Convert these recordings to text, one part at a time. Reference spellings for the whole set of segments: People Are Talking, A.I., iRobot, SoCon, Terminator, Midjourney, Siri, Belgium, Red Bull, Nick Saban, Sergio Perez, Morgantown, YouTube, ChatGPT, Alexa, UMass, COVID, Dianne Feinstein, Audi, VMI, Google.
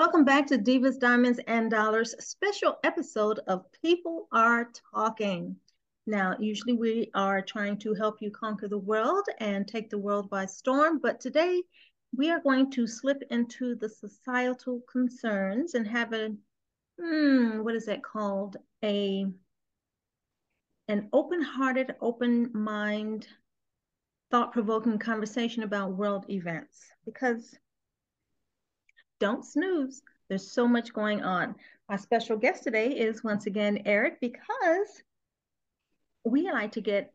Welcome back to Divas, Diamonds, and Dollars special episode of People Are Talking. Now, usually we are trying to help you conquer the world and take the world by storm, but today we are going to slip into the societal concerns and have a, what is that called? An open-hearted, open-minded, thought-provoking conversation about world events, because don't snooze. There's so much going on. Our special guest today is once again Eric, because we like to get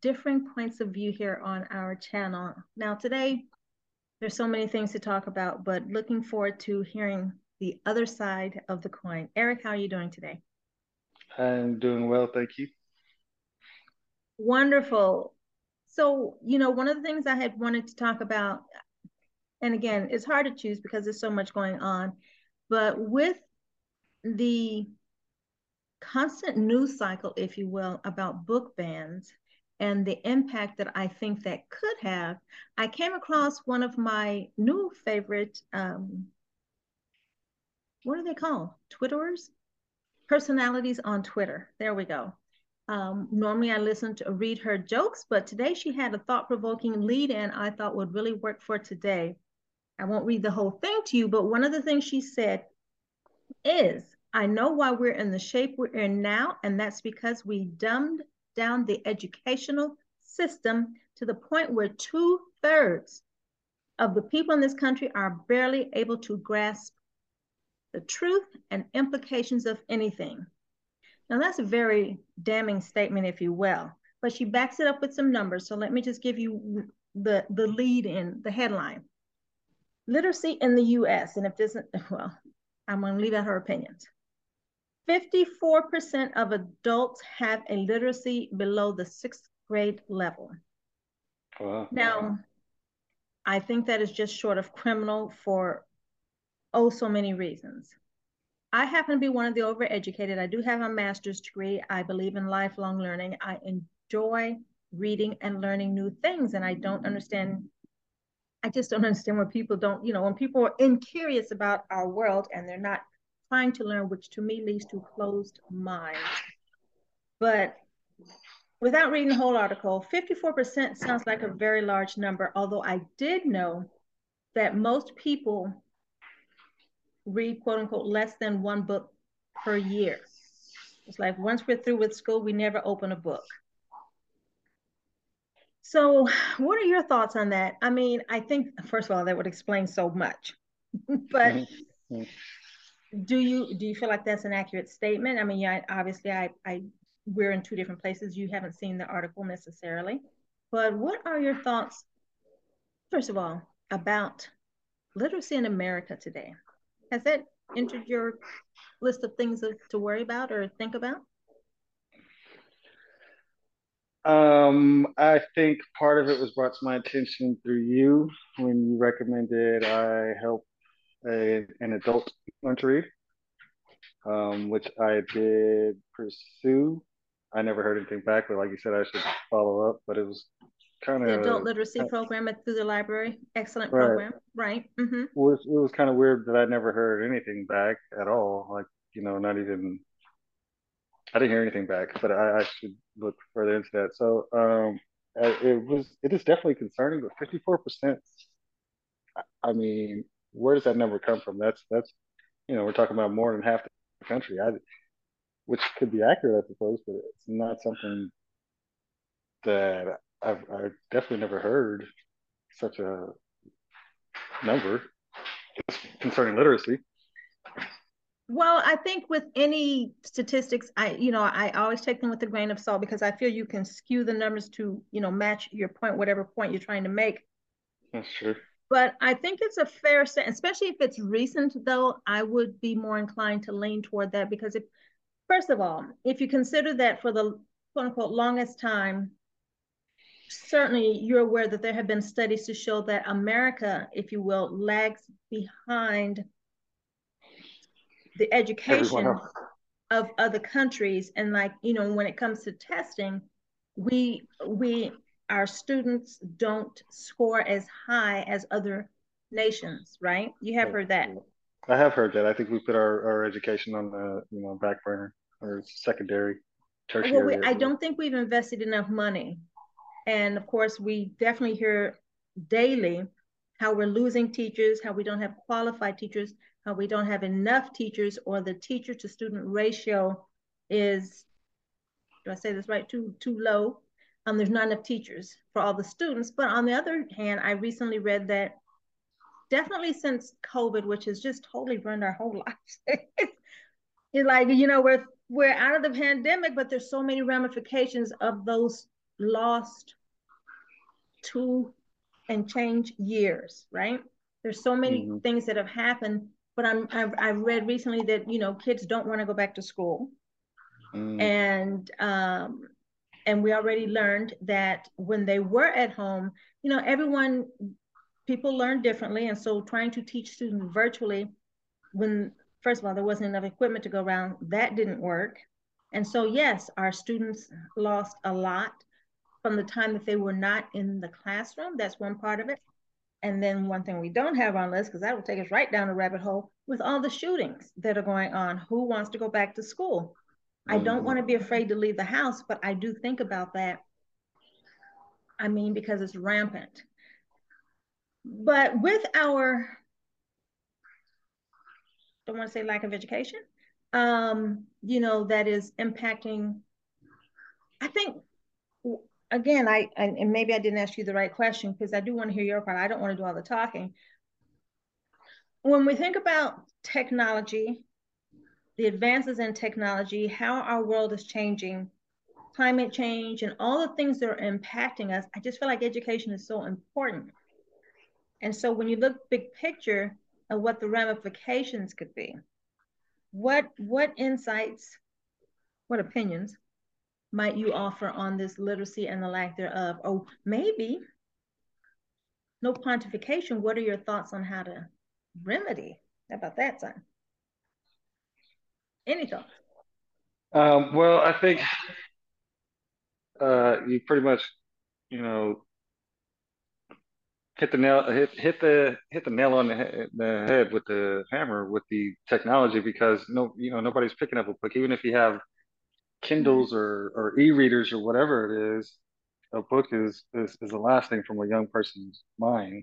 different points of view here on our channel. Now today, there's so many things to talk about, but looking forward to hearing the other side of the coin. Eric, how are you doing today? I'm doing well, thank you. Wonderful. So, you know, one of the things I had wanted to talk about, and again, it's hard to choose because there's so much going on, but with the constant news cycle, if you will, about book bans and the impact that I think that could have, I came across one of my new favorite, what are they called? Twitterers? Personalities on Twitter. There we go. Normally I listen to read her jokes, but today she had a thought-provoking lead-in I thought would really work for today. I won't read the whole thing to you, but one of the things she said is, I know why we're in the shape we're in now, and that's because we dumbed down the educational system to the point where 2/3 of the people in this country are barely able to grasp the truth and implications of anything. Now, that's a very damning statement, if you will, but she backs it up with some numbers. So let me just give you the lead in the headline. Literacy in the U.S., and if this isn't, well, I'm going to leave out her opinions. 54% of adults have a literacy below the 6th grade level. Wow. Now, I think that is just short of criminal for oh so many reasons. I happen to be one of the overeducated. I do have a master's degree. I believe in lifelong learning. I enjoy reading and learning new things. And I just don't understand when people don't, you know, when people are incurious about our world and they're not trying to learn, which to me leads to closed minds. But without reading the whole article, 54% sounds like a very large number, although I did know that most people read, quote unquote, less than one book per year. It's like once we're through with school, we never open a book. So what are your thoughts on that? I mean, I think, first of all, that would explain so much, but mm-hmm. do you feel like that's an accurate statement? I mean, yeah, obviously we're in two different places. You haven't seen the article necessarily, but what are your thoughts, first of all, about literacy in America today? Has that entered your list of things to worry about or think about? I think part of it was brought to my attention through you when you recommended I help an adult country, which I did pursue. I never heard anything back, but like you said, I should follow up, but it was kind of the adult literacy program at through the library. Excellent program, right? Mm-hmm. It was kind of weird that I never heard anything back at all. Like, you know, not even I didn't hear anything back. But I should look further into that. So it is definitely concerning. But 54%. I mean, where does that number come from? That's you know, we're talking about more than half the country. Which could be accurate, I suppose, but it's not something that I've definitely never heard such a number concerning literacy. Well, I think with any statistics, I always take them with a grain of salt, because I feel you can skew the numbers to, you know, match your point, whatever point you're trying to make. That's true. But I think it's a fair set, especially if it's recent, though, I would be more inclined to lean toward that, because first of all, if you consider that for the quote unquote longest time, certainly you're aware that there have been studies to show that America, if you will, lags behind the education of other countries. And like, you know, when it comes to testing, our students don't score as high as other nations, right? You have heard that. I have heard that. I think we put our education on the back burner or secondary, tertiary. Well, I don't think we've invested enough money, and of course, we definitely hear daily how we're losing teachers, how we don't have qualified teachers, how we don't have enough teachers, or the teacher to student ratio is, do I say this right? Too low. There's not enough teachers for all the students. But on the other hand, I recently read that definitely since COVID, which has just totally ruined our whole lives. It's like, we're out of the pandemic, but there's so many ramifications of those lost 2 and change years, right? There's so many things that have happened, but I've read recently that, kids don't want to go back to school. And we already learned that when they were at home, people learn differently. And so trying to teach students virtually when, first of all, there wasn't enough equipment to go around, that didn't work. And so, yes, our students lost a lot from the time that they were not in the classroom. That's one part of it. And then one thing we don't have on list, because that will take us right down a rabbit hole, with all the shootings that are going on, who wants to go back to school? I don't want to be afraid to leave the house, but I do think about that. I mean, because it's rampant. But with our, don't want to say lack of education, that is impacting, I think, again, and maybe I didn't ask you the right question, because I do want to hear your part. I don't want to do all the talking. When we think about technology, the advances in technology, how our world is changing, climate change, and all the things that are impacting us, I just feel like education is so important. And so when you look big picture of what the ramifications could be, what insights, what opinions might you offer on this literacy and the lack thereof? Or maybe, no pontification, what are your thoughts on how to remedy? How about that, son? Any thoughts? Well, I think you pretty much, hit the nail on the head with the hammer with the technology, because nobody's picking up a book. Even if you have Kindles or e-readers or whatever it is, a book is the last thing from a young person's mind.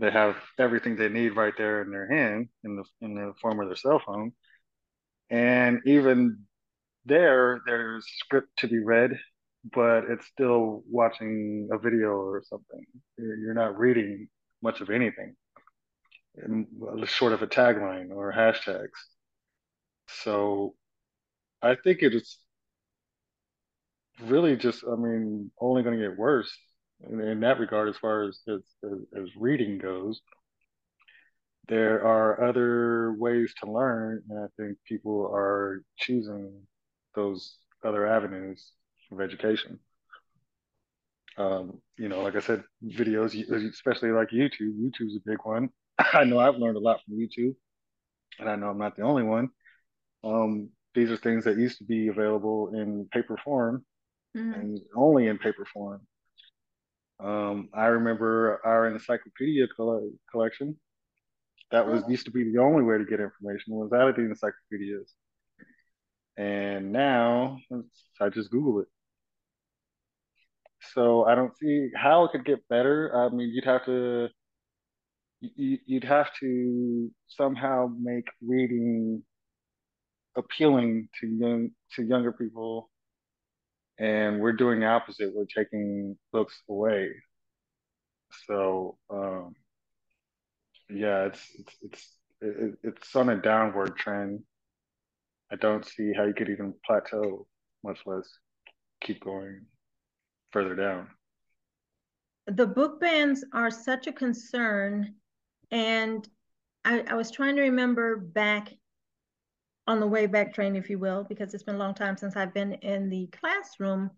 They have everything they need right there in their hand, in the form of their cell phone. And even there's script to be read, but it's still watching a video or something. You're not reading much of anything, short of a tagline or hashtags. So I think it is really just, only going to get worse in that regard as far as reading goes. There are other ways to learn, and I think people are choosing those other avenues of education. Like I said, videos, especially like YouTube. YouTube's a big one. I know I've learned a lot from YouTube, and I know I'm not the only one. These are things that used to be available in paper form, and only in paper form. I remember our encyclopedia collection. That used to be the only way to get information, was out of the encyclopedias. And now I just Google it. So I don't see how it could get better. I mean, you'd have to somehow make reading appealing to younger people. And we're doing the opposite. We're taking books away. So, yeah, it's on a downward trend. I don't see how you could even plateau, much less keep going further down. The book bans are such a concern, and I was trying to remember back on the way back train, if you will, because it's been a long time since I've been in the classroom.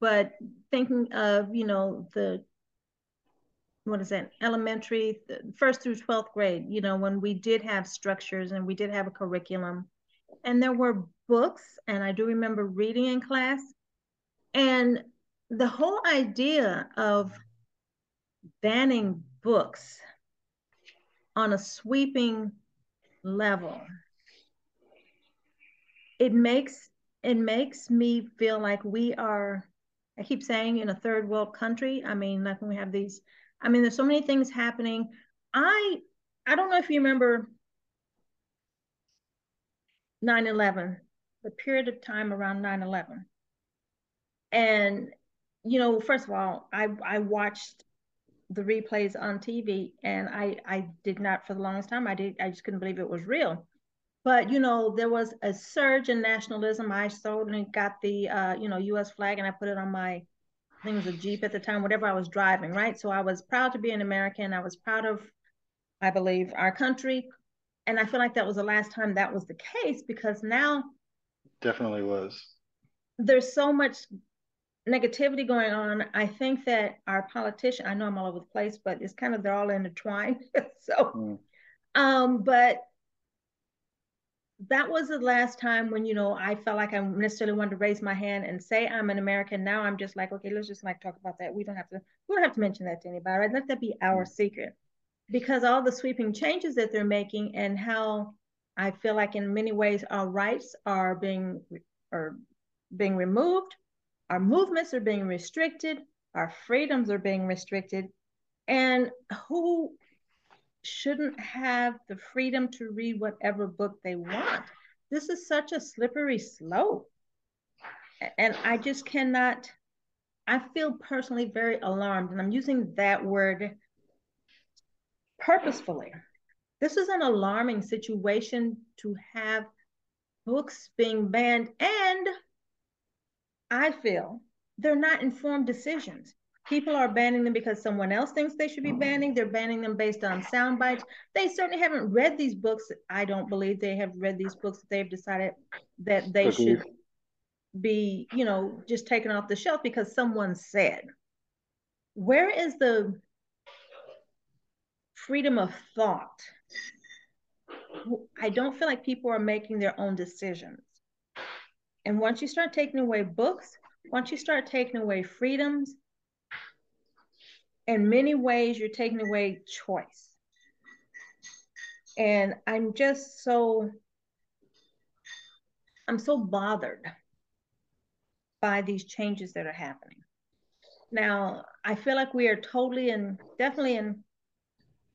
But thinking of elementary, first through 12th grade, when we did have structures and we did have a curriculum, and there were books, and I do remember reading in class, and the whole idea of banning books on a sweeping level, it makes me feel like we are, I keep saying, in a third world country. I mean, like when we have these, I mean, there's so many things happening. I don't know if you remember 9/11, the period of time around 9/11. And, you know, first of all, I watched the replays on TV, and I did not, for the longest time, I just couldn't believe it was real. But, you know, there was a surge in nationalism. I certainly got the, you know, U.S. flag, and I put it on my, I think it was a Jeep at the time, whatever I was driving, right? So I was proud to be an American. I was proud of, I believe, our country. And I feel like that was the last time that was the case, because now definitely was. There's so much negativity going on. I think that our politicians, I know I'm all over the place, but it's kind of, they're all intertwined. So, but that was the last time when, you know, I felt like I necessarily wanted to raise my hand and say I'm an American. Now I'm just like, okay, let's just like talk about that. We don't have to mention that to anybody, right? Let that be our secret. Because all the sweeping changes that they're making, and how I feel like in many ways our rights are being removed, our movements are being restricted, our freedoms are being restricted, and who shouldn't have the freedom to read whatever book they want? This is such a slippery slope. And I just cannot, I feel personally very alarmed, and I'm using that word purposefully. This is an alarming situation to have books being banned, and I feel they're not informed decisions. People are banning them because someone else thinks they should be banning. They're banning them based on sound bites. They certainly haven't read these books. I don't believe they have read these books. They've decided that they should be, you know, just taken off the shelf because someone said. Where is the freedom of thought? I don't feel like people are making their own decisions. And once you start taking away books, once you start taking away freedoms, in many ways you're taking away choice. And I'm so bothered by these changes that are happening. Now, I feel like we are totally and definitely in,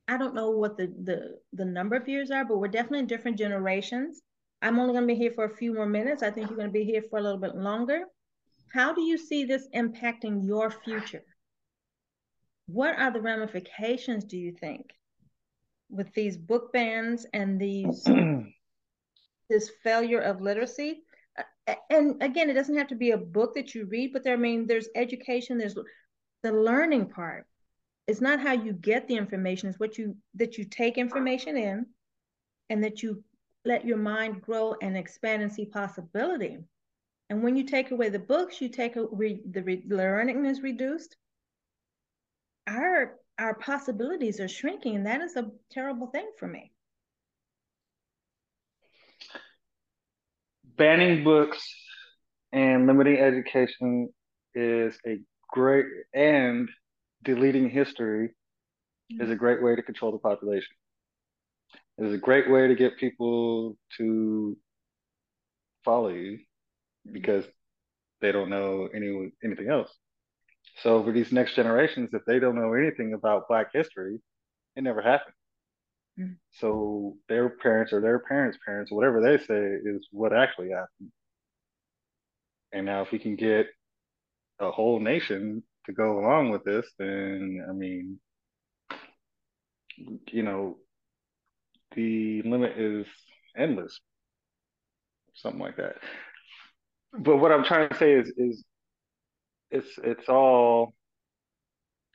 I don't know what the number of years are, but we're definitely in different generations. I'm only going to be here for a few more minutes. I think you're going to be here for a little bit longer. How do you see this impacting your future? What are the ramifications, do you think, with these book bans and these this failure of literacy? And again, it doesn't have to be a book that you read, but there, I mean, there's education, there's the learning part. It's not how you get the information, it's what that you take information in, and that you let your mind grow and expand and see possibility. And when you take away the books, you take away the learning is reduced. Our possibilities are shrinking, and that is a terrible thing for me. Banning books and limiting education is a great, and deleting history is a great way to control the population. It is a great way to get people to follow you because they don't know anything else. So for these next generations, if they don't know anything about Black history, it never happened. So their parents or their parents' parents, whatever they say, is what actually happened. And now if we can get a whole nation to go along with this, then, I mean, you know, the limit is endless, something like that. But what I'm trying to say is it's all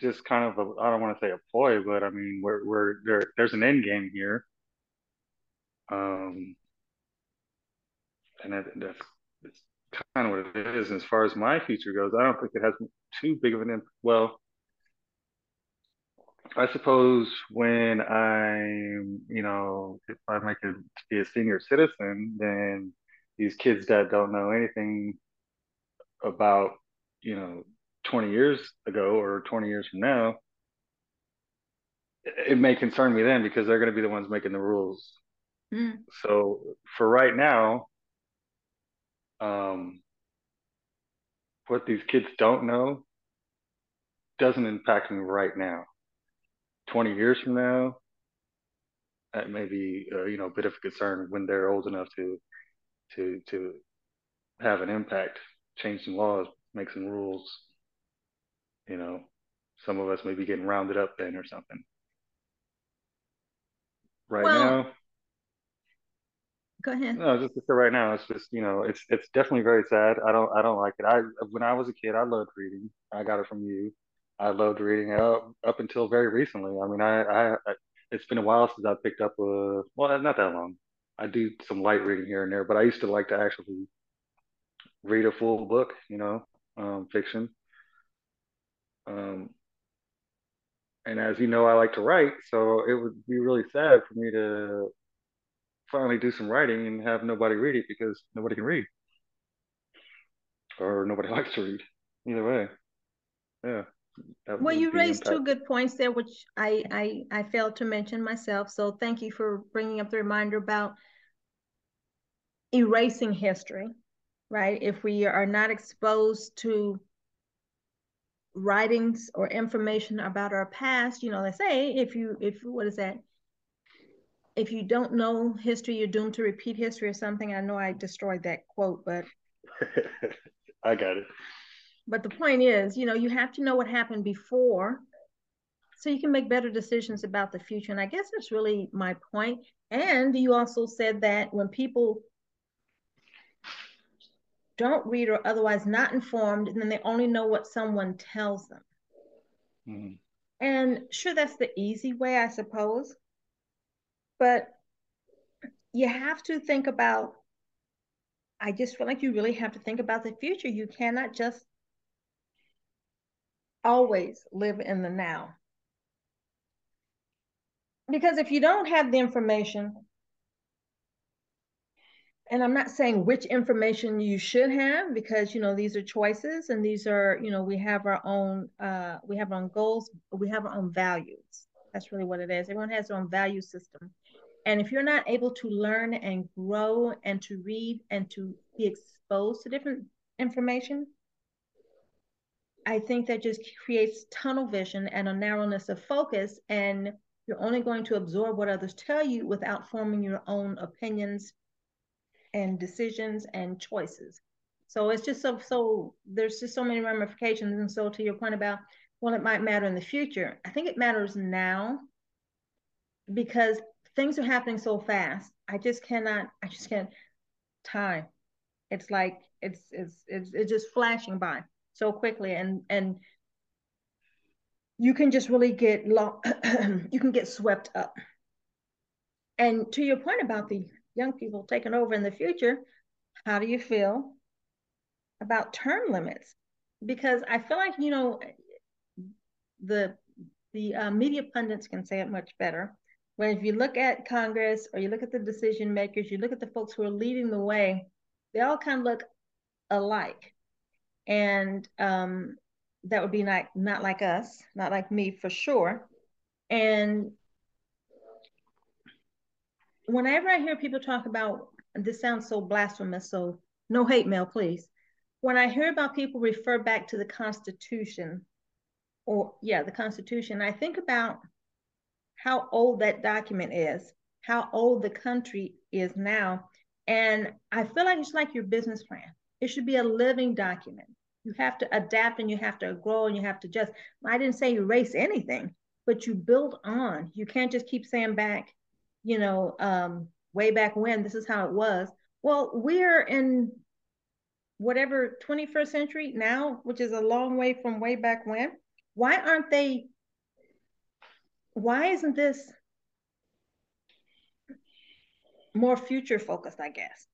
just kind of a, I don't want to say a ploy, but I mean, we're there's an end game here, and that's kind of what it is. As far as my future goes, I don't think it has too big of an impact. Well, I suppose when I'm, you know, if I make it to be a senior citizen, then these kids that don't know anything about, you know, 20 years ago or 20 years from now, it may concern me then, because they're going to be the ones making the rules So for right now, what these kids don't know doesn't impact me right now. 20 years from now, that may be a bit of a concern when they're old enough to have an impact, change some laws, make some rules. You know, some of us may be getting rounded up then or something. Right now. Go ahead. No, just right now. It's just, it's definitely very sad. I don't like it. When I was a kid, I loved reading. I got it from you. I loved reading up until very recently. I mean, it's been a while since I picked up well, not that long. I do some light reading here and there, but I used to like to actually read a full book, fiction. And as you know, I like to write, so it would be really sad for me to finally do some writing and have nobody read it because nobody can read, or nobody likes to read. Either way, yeah. Well, you raised two good points there, which I failed to mention myself. So thank you for bringing up the reminder about erasing history, right? If we are not exposed to writings or information about our past, they say if you don't know history, you're doomed to repeat history or something. I know I destroyed that quote, but I got it. But the point is, you have to know what happened before so you can make better decisions about the future. And I guess that's really my point. And you also said that when people don't read or otherwise not informed, and then they only know what someone tells them. Mm-hmm. And sure, that's the easy way, I suppose. But you have to think about, I just feel like you really have to think about the future. You cannot just always live in the now. Because if you don't have the information, and I'm not saying which information you should have, because these are choices, and these are, we have our own goals, we have our own values. That's really what it is. Everyone has their own value system. And if you're not able to learn and grow and to read and to be exposed to different information, I think that just creates tunnel vision and a narrowness of focus, and you're only going to absorb what others tell you without forming your own opinions and decisions and choices. So it's just so there's just so many ramifications. And so to your point about, well, it might matter in the future, I think it matters now because things are happening so fast. I just can't time. It's like it's just flashing by so quickly, and you can just really get you can get swept up. And to your point about the young people taking over in the future, how do you feel about term limits? Because I feel like, the media pundits can say it much better. When if you look at Congress, or you look at the decision makers, you look at the folks who are leading the way, they all kind of look alike. And that would be not like us, not like me for sure. And whenever I hear people talk about, this sounds so blasphemous, so no hate mail, please. When I hear about people refer back to the Constitution, the Constitution, I think about how old that document is, how old the country is now. And I feel like it's like your business plan. It should be a living document. You have to adapt, and you have to grow, and you have to adjust. I didn't say erase anything, but you build on. You can't just keep saying back, way back when, this is how it was. Well, we're in whatever 21st century now, which is a long way from way back when. Why isn't this more future focused, I guess?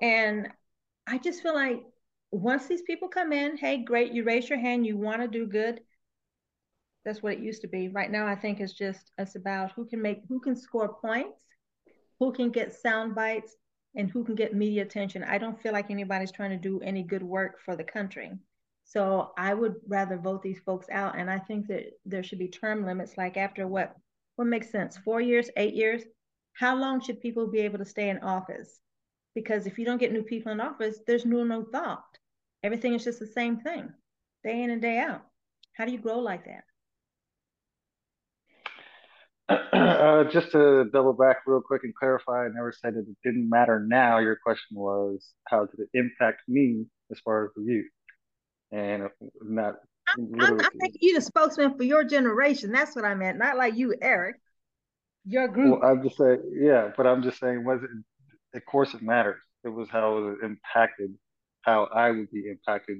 And I just feel like once these people come in, hey, great, you raise your hand, you want to do good. That's what it used to be. Right now, I think it's about who can score points, who can get sound bites, and who can get media attention. I don't feel like anybody's trying to do any good work for the country. So I would rather vote these folks out. And I think that there should be term limits, like after what makes sense? 4 years, 8 years? how long should people be able to stay in office? Because if you don't get new people in office, there's no thought. Everything is just the same thing, day in and day out. How do you grow like that? Just to double back real quick and clarify, I never said that it didn't matter now. Your question was, how did it impact me as far as you? And not I think you're the spokesman for your generation. That's what I meant. Not like you, Eric, your group. Well, I'm just saying, yeah, but I'm just saying, was it, of course it matters. It was how it was impacted, how I would be impacted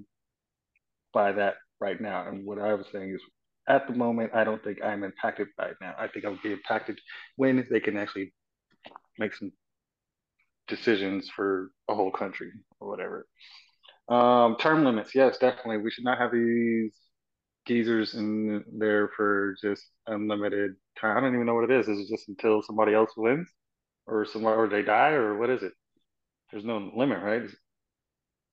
by that right now. And what I was saying is, at the moment, I don't think I'm impacted by it now. I think I'll be impacted when they can actually make some decisions for a whole country or whatever. Term limits, yes, definitely. We should not have these geezers in there for just unlimited time. I don't even know what it is. Is it just until somebody else wins, or they die, or what is it? There's no limit, right?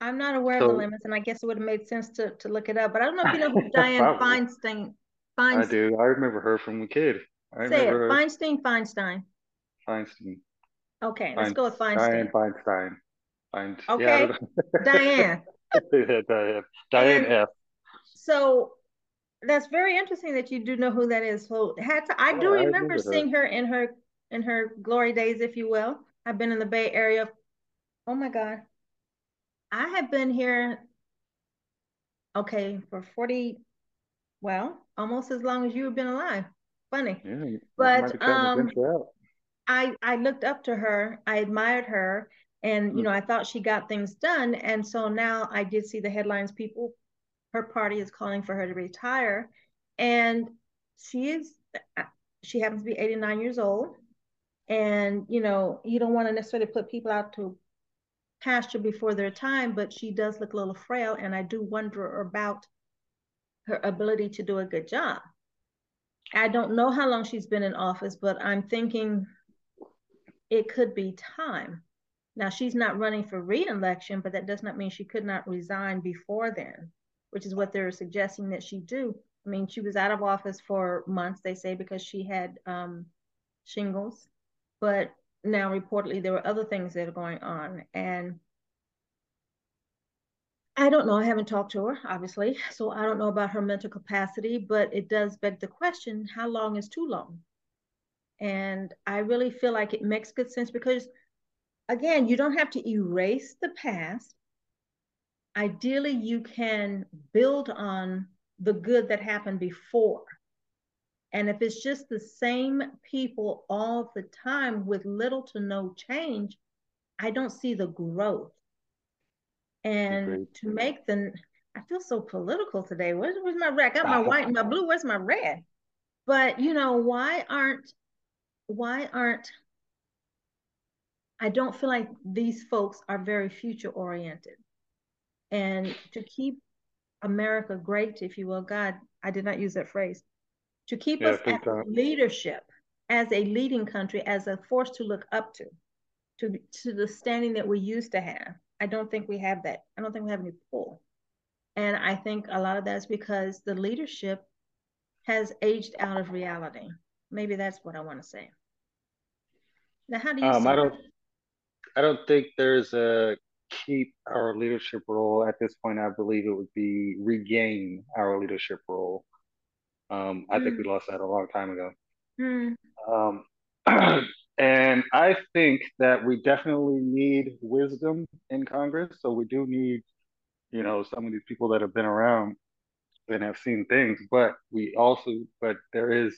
I'm not aware of the limits, and I guess it would have made sense to look it up. But I don't know if you know who Dianne Feinstein. I do. I remember her from a kid. Feinstein. Okay, let's go with Feinstein. Dianne Feinstein. Okay, yeah, Dianne. Yeah, Dianne. Dianne F. So that's very interesting that you do know who that is. So I remember seeing her in her glory days, if you will. I've been in the Bay Area. Oh my God. I have been here, okay, for almost as long as you have been alive. Funny. Yeah, but I looked up to her. I admired her. And, you know, I thought she got things done. And so now I did see the headlines. Her party is calling for her to retire. And she happens to be 89 years old. And, you know, you don't want to necessarily put people out to pasture before their time, but she does look a little frail, and I do wonder about her ability to do a good job. I don't know how long she's been in office, but I'm thinking it could be time. Now, she's not running for re-election, but that does not mean she could not resign before then, which is what they're suggesting that she do. I mean, she was out of office for months, they say, because she had shingles, but now, reportedly, there were other things that are going on, and I don't know. I haven't talked to her, obviously, so I don't know about her mental capacity, but it does beg the question, how long is too long? And I really feel like it makes good sense because, again, you don't have to erase the past. Ideally, you can build on the good that happened before. And if it's just the same people all the time with little to no change, I don't see the growth. And to make the, I feel so political today. Where's my red? I got my white and my blue. Where's my red? But you know, I don't feel like these folks are very future oriented. And to keep America great, if you will, God, I did not use that phrase. To keep us at leadership, as a leading country, as a force to look up to the standing that we used to have. I don't think we have that. I don't think we have any pull. And I think a lot of that is because the leadership has aged out of reality. Maybe that's what I want to say. Now, how do you see that? I don't think there's a keep our leadership role at this point. I believe it would be regain our leadership role. I think we lost that a long time ago. And I think that we definitely need wisdom in Congress. So we do need, you know, some of these people that have been around and have seen things, but there has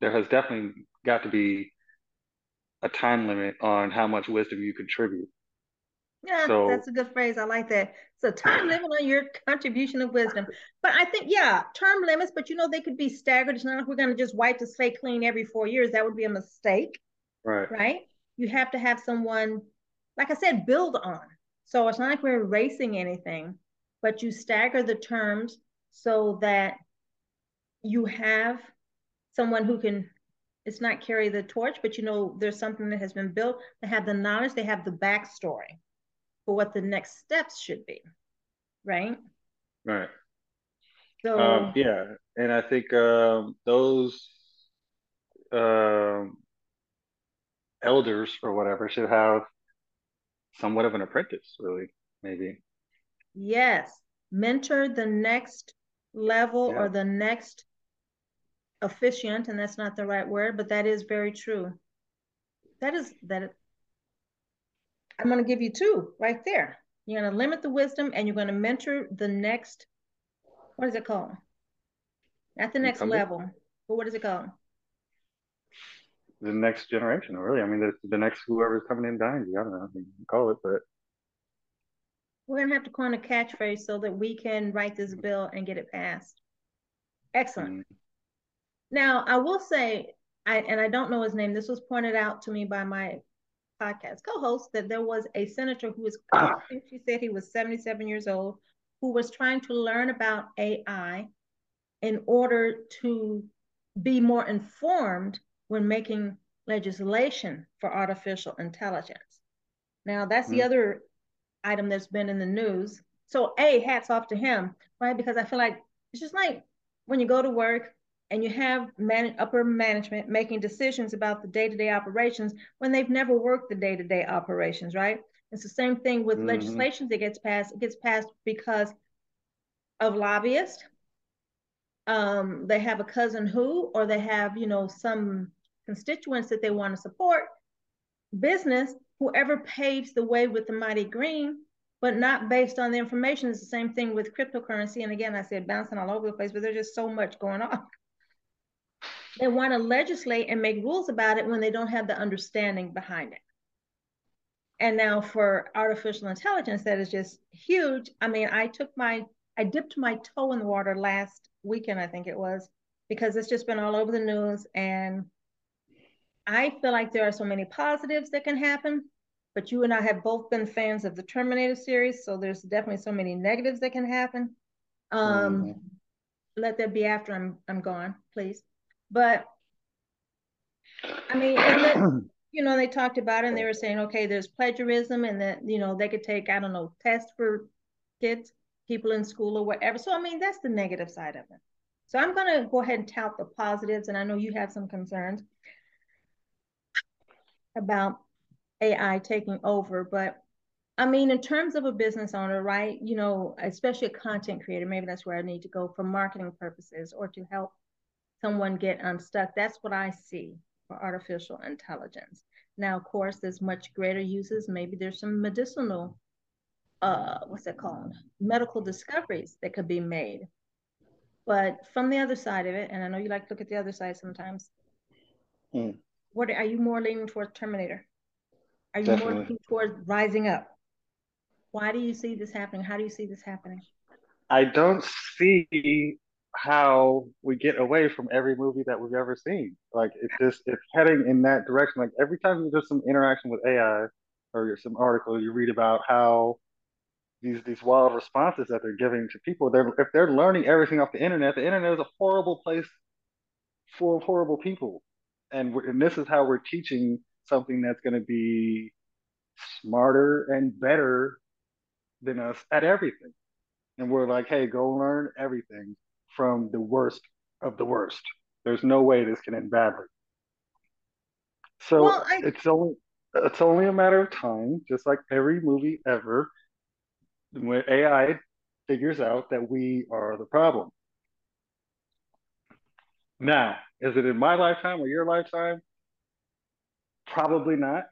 definitely got to be a time limit on how much wisdom you contribute. Yeah, so, that's a good phrase. I like that. So term limit on your contribution of wisdom. But I think, yeah, term limits, but you know, they could be staggered. It's not like we're going to just wipe the slate clean every 4 years. That would be a mistake. Right? You have to have someone, like I said, build on. So it's not like we're erasing anything, but you stagger the terms so that you have someone who can, it's not carry the torch, but you know, there's something that has been built. They have the knowledge, they have the backstory for what the next steps should be, right? So yeah, and I think those elders or whatever should have somewhat of an apprentice, really, maybe. Yes. Mentor the next level or the next efficient, and that's not the right word, but that is very true. That is that. I'm going to give you two right there. You're going to limit the wisdom and you're going to mentor the next, what is it called? Not the next level, but what is it called? The next generation, really. I mean, the next whoever's coming in behind you. I don't know how you can call it, but. We're going to have to coin a catchphrase so that we can write this bill and get it passed. Excellent. Mm-hmm. Now, I will say, I don't know his name. This was pointed out to me by my podcast co-host that there was a senator who was, I think she said he was 77 years old, who was trying to learn about AI in order to be more informed when making legislation for artificial intelligence. Now, that's the other item that's been in the news. So, hats off to him, right? Because I feel like it's just like when you go to work and you have upper management making decisions about the day-to-day operations when they've never worked the day-to-day operations, right? It's the same thing with legislation that gets passed. It gets passed because of lobbyists. They have a cousin who, or they have, you know, some constituents that they want to support. Business, whoever paves the way with the mighty green, but not based on the information. It's the same thing with cryptocurrency. And again, I said bouncing all over the place, but there's just so much going on. They want to legislate and make rules about it when they don't have the understanding behind it. And now for artificial intelligence, that is just huge. I mean, I dipped my toe in the water last weekend, I think it was, because it's just been all over the news. And I feel like there are so many positives that can happen, but you and I have both been fans of the Terminator series. So there's definitely so many negatives that can happen. Let that be after I'm gone, please. But I mean, and then, you know, they talked about it and they were saying, okay, there's plagiarism and that, you know, they could take, I don't know, tests for kids, people in school or whatever. So, I mean, that's the negative side of it. So I'm going to go ahead and tout the positives. And I know you have some concerns about AI taking over, but I mean, in terms of a business owner, right, you know, especially a content creator, maybe that's where I need to go for marketing purposes or to help someone get unstuck. That's what I see for artificial intelligence. Now, of course, there's much greater uses. Maybe there's some medicinal, medical discoveries that could be made. But from the other side of it, and I know you like to look at the other side sometimes, what are you more leaning towards? Terminator? Are you Definitely. More leaning towards rising up? Why do you see this happening? How do you see this happening? I don't see how we get away from every movie that we've ever seen. Like, it's heading in that direction. Like, every time there's some interaction with AI or some article, you read about how these wild responses that they're giving to people. If they're learning everything off the internet is a horrible place for horrible people. And this is how we're teaching something that's going to be smarter and better than us at everything. And we're like, hey, go learn everything from the worst of the worst. There's no way this can end badly. So it's only a matter of time, just like every movie ever, when AI figures out that we are the problem. Now, is it in my lifetime or your lifetime? Probably not,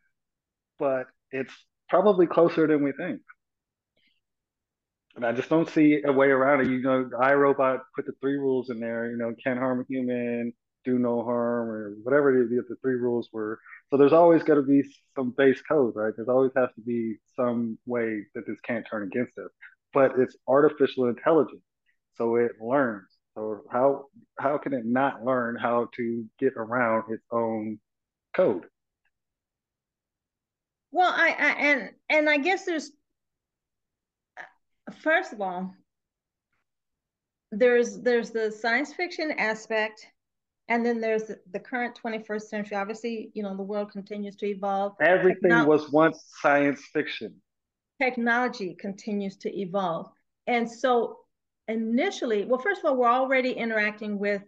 but it's probably closer than we think. And I just don't see a way around it. You know, iRobot put the 3 rules in there, you know, can't harm a human, do no harm, or whatever it is the 3 rules were. So there's always got to be some base code, right? There's always has to be some way that this can't turn against us. But it's artificial intelligence, so it learns. So how can it not learn how to get around its own code? Well, I guess there's, first of all, there's the science fiction aspect, and then there's the current 21st century. Obviously, you know, the world continues to evolve. Everything was once science fiction. Technology continues to evolve. And so initially, well, first of all, we're already interacting with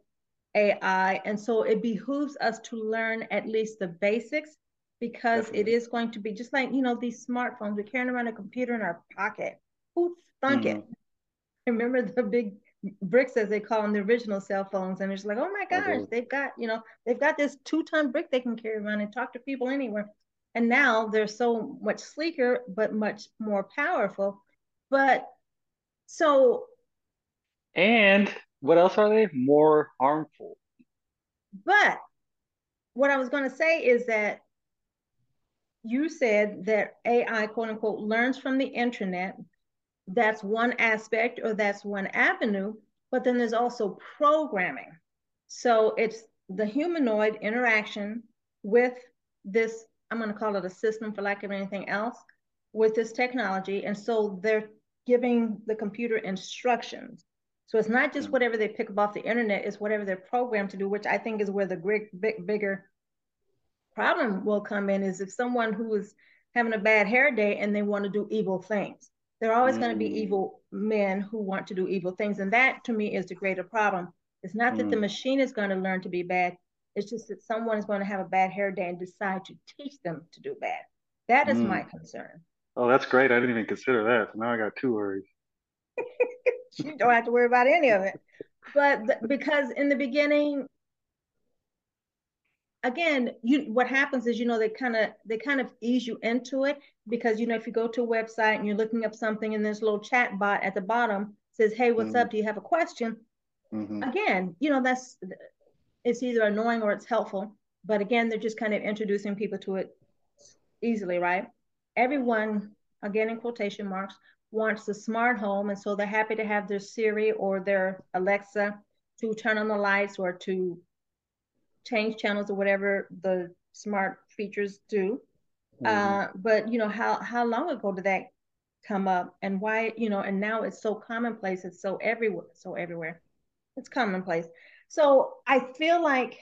AI. And so it behooves us to learn at least the basics because it is going to be just like, you know, these smartphones, we're carrying around a computer in our pocket. Who thunk it? Remember the big bricks, as they call them, the original cell phones, and it's like, oh my gosh, they've got, you know, they've got this 2-ton brick they can carry around and talk to people anywhere. And now they're so much sleeker, but much more powerful. But so. And what else are they? More harmful. But what I was going to say is that you said that AI, quote unquote, learns from the internet. That's one aspect, or that's one avenue, but then there's also programming. So it's the humanoid interaction with this, I'm going to call it a system for lack of anything else, with this technology. And so they're giving the computer instructions. So it's not just whatever they pick up off the internet, it's whatever they're programmed to do, which I think is where the bigger problem will come in, is if someone who is having a bad hair day and they want to do evil things. There are always going to be evil men who want to do evil things. And that, to me, is the greater problem. It's not that the machine is going to learn to be bad. It's just that someone is going to have a bad hair day and decide to teach them to do bad. That is my concern. Oh, that's great. I didn't even consider that. So now I got two worries. You don't have to worry about any of it. But because in the beginning, again, what happens is, you know, they kind of ease you into it, because, you know, if you go to a website and you're looking up something and there's a little chat bot at the bottom says, hey, what's up? Do you have a question? Again, you know, it's either annoying or it's helpful. But again, they're just kind of introducing people to it easily, right? Everyone, again, in quotation marks, wants a smart home. And so they're happy to have their Siri or their Alexa to turn on the lights or to change channels or whatever the smart features do. But you know, how long ago did that come up, and why, you know, and now it's so commonplace. It's so everywhere. It's commonplace. So I feel like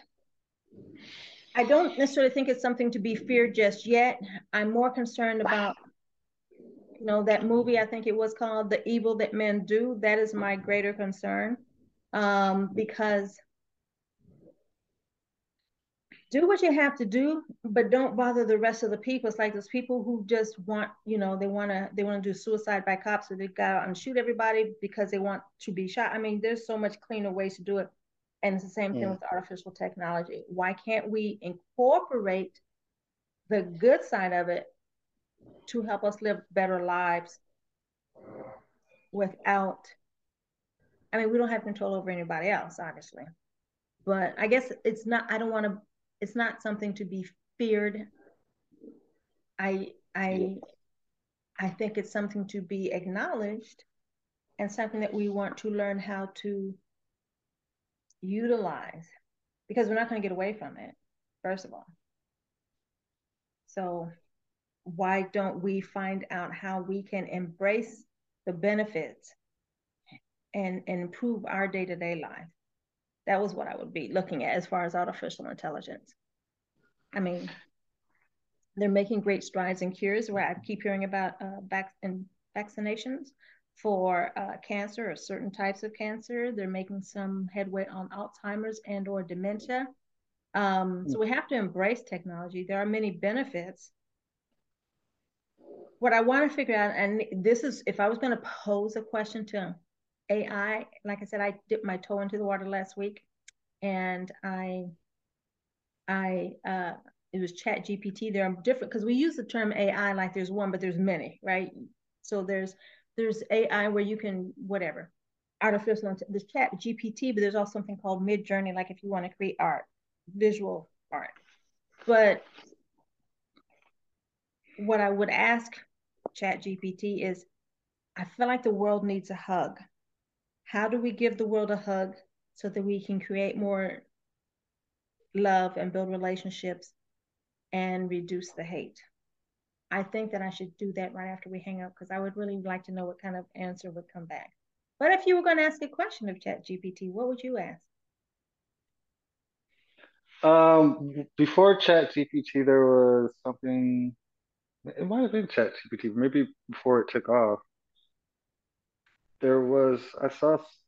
I don't necessarily think it's something to be feared just yet. I'm more concerned about, you know, that movie, I think it was called The Evil That Men Do. That is my greater concern, because do what you have to do, but don't bother the rest of the people. It's like those people who just want, you know, they want to do suicide by cops, so they go out and shoot everybody because they want to be shot. I mean, there's so much cleaner ways to do it. And it's the same thing with artificial technology. Why can't we incorporate the good side of it to help us live better lives without, I mean, we don't have control over anybody else, obviously. But I guess it's not, I don't want to, it's not something to be feared. I think it's something to be acknowledged and something that we want to learn how to utilize, because we're not going to get away from it, first of all. So why don't we find out how we can embrace the benefits and improve our day-to-day life? That was what I would be looking at as far as artificial intelligence. I mean, they're making great strides in cures, where I keep hearing about vaccinations for cancer or certain types of cancer. They're making some headway on Alzheimer's and or dementia. So we have to embrace technology. There are many benefits. What I want to figure out, and this is, if I was going to pose a question to AI, like I said, I dipped my toe into the water last week, and I it was ChatGPT. There are different, because we use the term AI like there's one, but there's many, right? So there's AI where you can, whatever, artificial, there's ChatGPT, but there's also something called Midjourney, like if you want to create art, visual art. But what I would ask ChatGPT is, I feel like the world needs a hug. How do we give the world a hug so that we can create more love and build relationships and reduce the hate? I think that I should do that right after we hang up, because I would really like to know what kind of answer would come back. But if you were going to ask a question of ChatGPT, what would you ask? Before ChatGPT, there was something, it might have been ChatGPT, maybe before it took off. There was,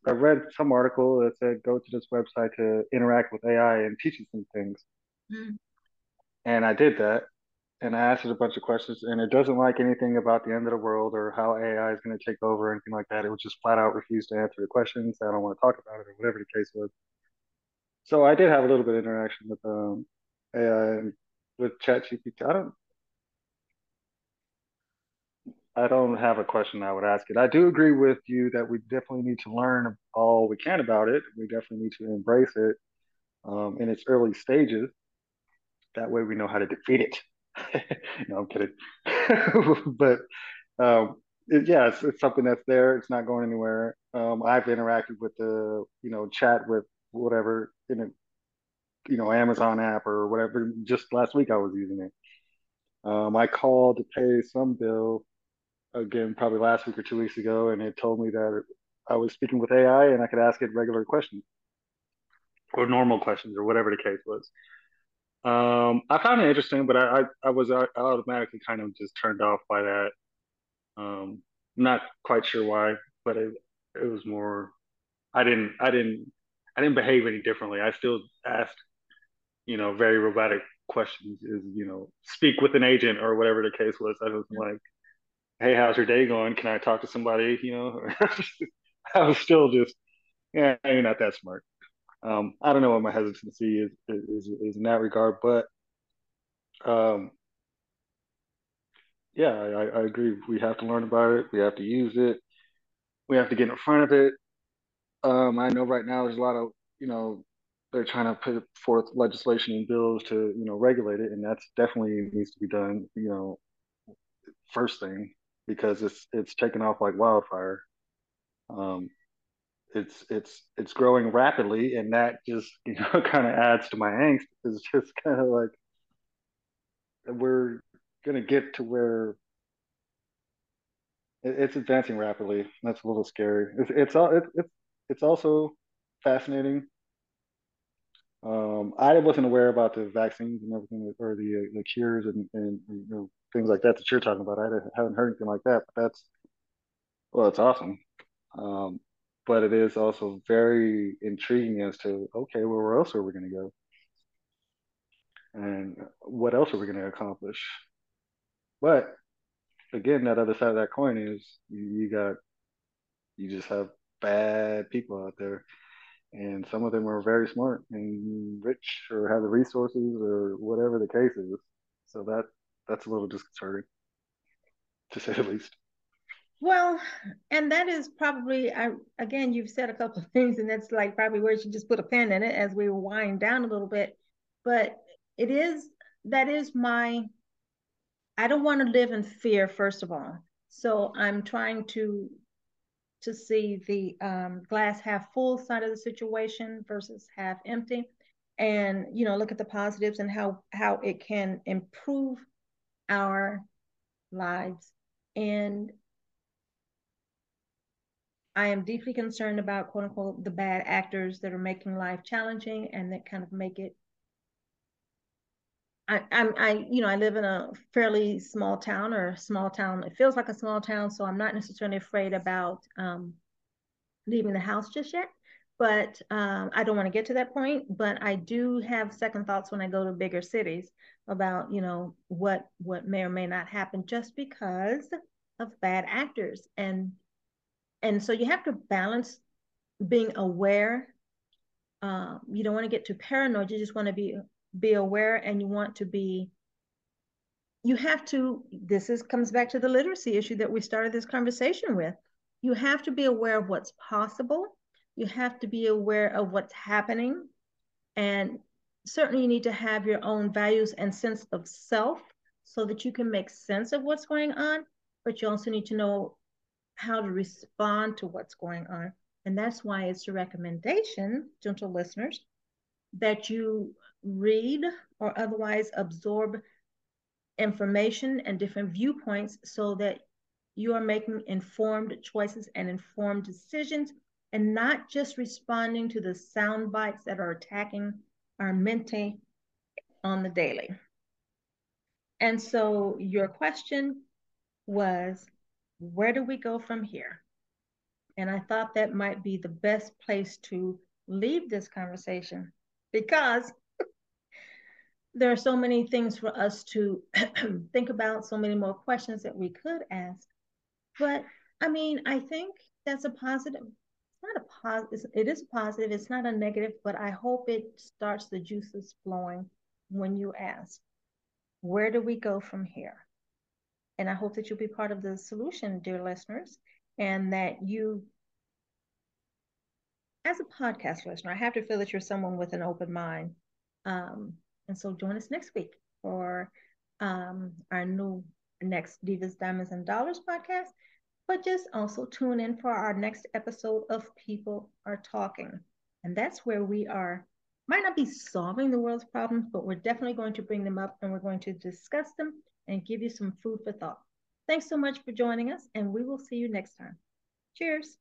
I read some article that said, go to this website to interact with AI and teach you some things. And I did that. and I asked it a bunch of questions, and it doesn't like anything about the end of the world or how AI is going to take over or anything like that. It would just flat out refuse to answer the questions. I don't want to talk about it or whatever the case was. So I did have a little bit of interaction with AI and with ChatGPT. I don't have a question I would ask it. I do agree with you that we definitely need to learn all we can about it. We definitely need to embrace it in its early stages. That way we know how to defeat it. No, I'm kidding. But yeah, it's something that's there. It's not going anywhere. I've interacted with the, chat with whatever in a, Amazon app or whatever. Just last week I was using it. I called to pay some bill again, probably last week or 2 weeks ago, and it told me that I was speaking with AI and I could ask it regular questions or normal questions or whatever the case was. I found it interesting, but I was automatically kind of just turned off by that. Not quite sure why, but it was more. I didn't behave any differently. I still asked, very robotic questions. Is speak with an agent or whatever the case was. I was like, hey, how's your day going? Can I talk to somebody? I was still just, yeah, you're not that smart. I don't know what my hesitancy is in that regard, but yeah, I agree. We have to learn about it. We have to use it. We have to get in front of it. I know right now there's a lot of, they're trying to put forth legislation and bills to, regulate it, and that's definitely needs to be done, first thing, because it's taken off like wildfire. It's growing rapidly, and that just kind of adds to my angst. It's just kind of like we're gonna get to where it's advancing rapidly. That's a little scary. It's also fascinating. I wasn't aware about the vaccines and everything, or the cures and things like that that you're talking about. I haven't heard anything like that, but it's awesome. But it is also very intriguing as to, okay, well, where else are we going to go? And what else are we going to accomplish? But again, that other side of that coin is you just have bad people out there. And some of them are very smart and rich or have the resources or whatever the case is. So that's a little disconcerting, to say the least. Well, and that is probably, again, you've said a couple of things, and that's like probably where you should just put a pin in it as we wind down a little bit. But I don't want to live in fear, first of all. So I'm trying to see the glass half full side of the situation versus half empty, and, look at the positives and how it can improve our lives. And I am deeply concerned about, quote unquote, the bad actors that are making life challenging and that kind of make it. I live in a fairly small town, or small town. It feels like a small town, so I'm not necessarily afraid about leaving the house just yet. But I don't want to get to that point. But I do have second thoughts when I go to bigger cities about, what may or may not happen just because of bad actors. And so you have to balance being aware. You don't want to get too paranoid. You just want to be aware, and you want to be, you have to, comes back to the literacy issue that we started this conversation with. You have to be aware of what's possible. You have to be aware of what's happening. And certainly you need to have your own values and sense of self so that you can make sense of what's going on, but you also need to know how to respond to what's going on. And that's why it's a recommendation, gentle listeners, that you read or otherwise absorb information and different viewpoints so that you are making informed choices and informed decisions, and not just responding to the sound bites that are attacking our mentee on the daily. And so your question was, where do we go from here? And I thought that might be the best place to leave this conversation, because there are so many things for us to think about, so many more questions that we could ask. But I mean, I think that's a positive. It is positive. It's not a negative, but I hope it starts the juices flowing when you ask, where do we go from here? And I hope that you'll be part of the solution, dear listeners, and that you, as a podcast listener, I have to feel that you're someone with an open mind. And so join us next week for our next Divas, Diamonds, and Dollars podcast. But just also tune in for our next episode of People Are Talking. And that's where we might not be solving the world's problems, but we're definitely going to bring them up and we're going to discuss them and give you some food for thought. Thanks so much for joining us, and we will see you next time. Cheers.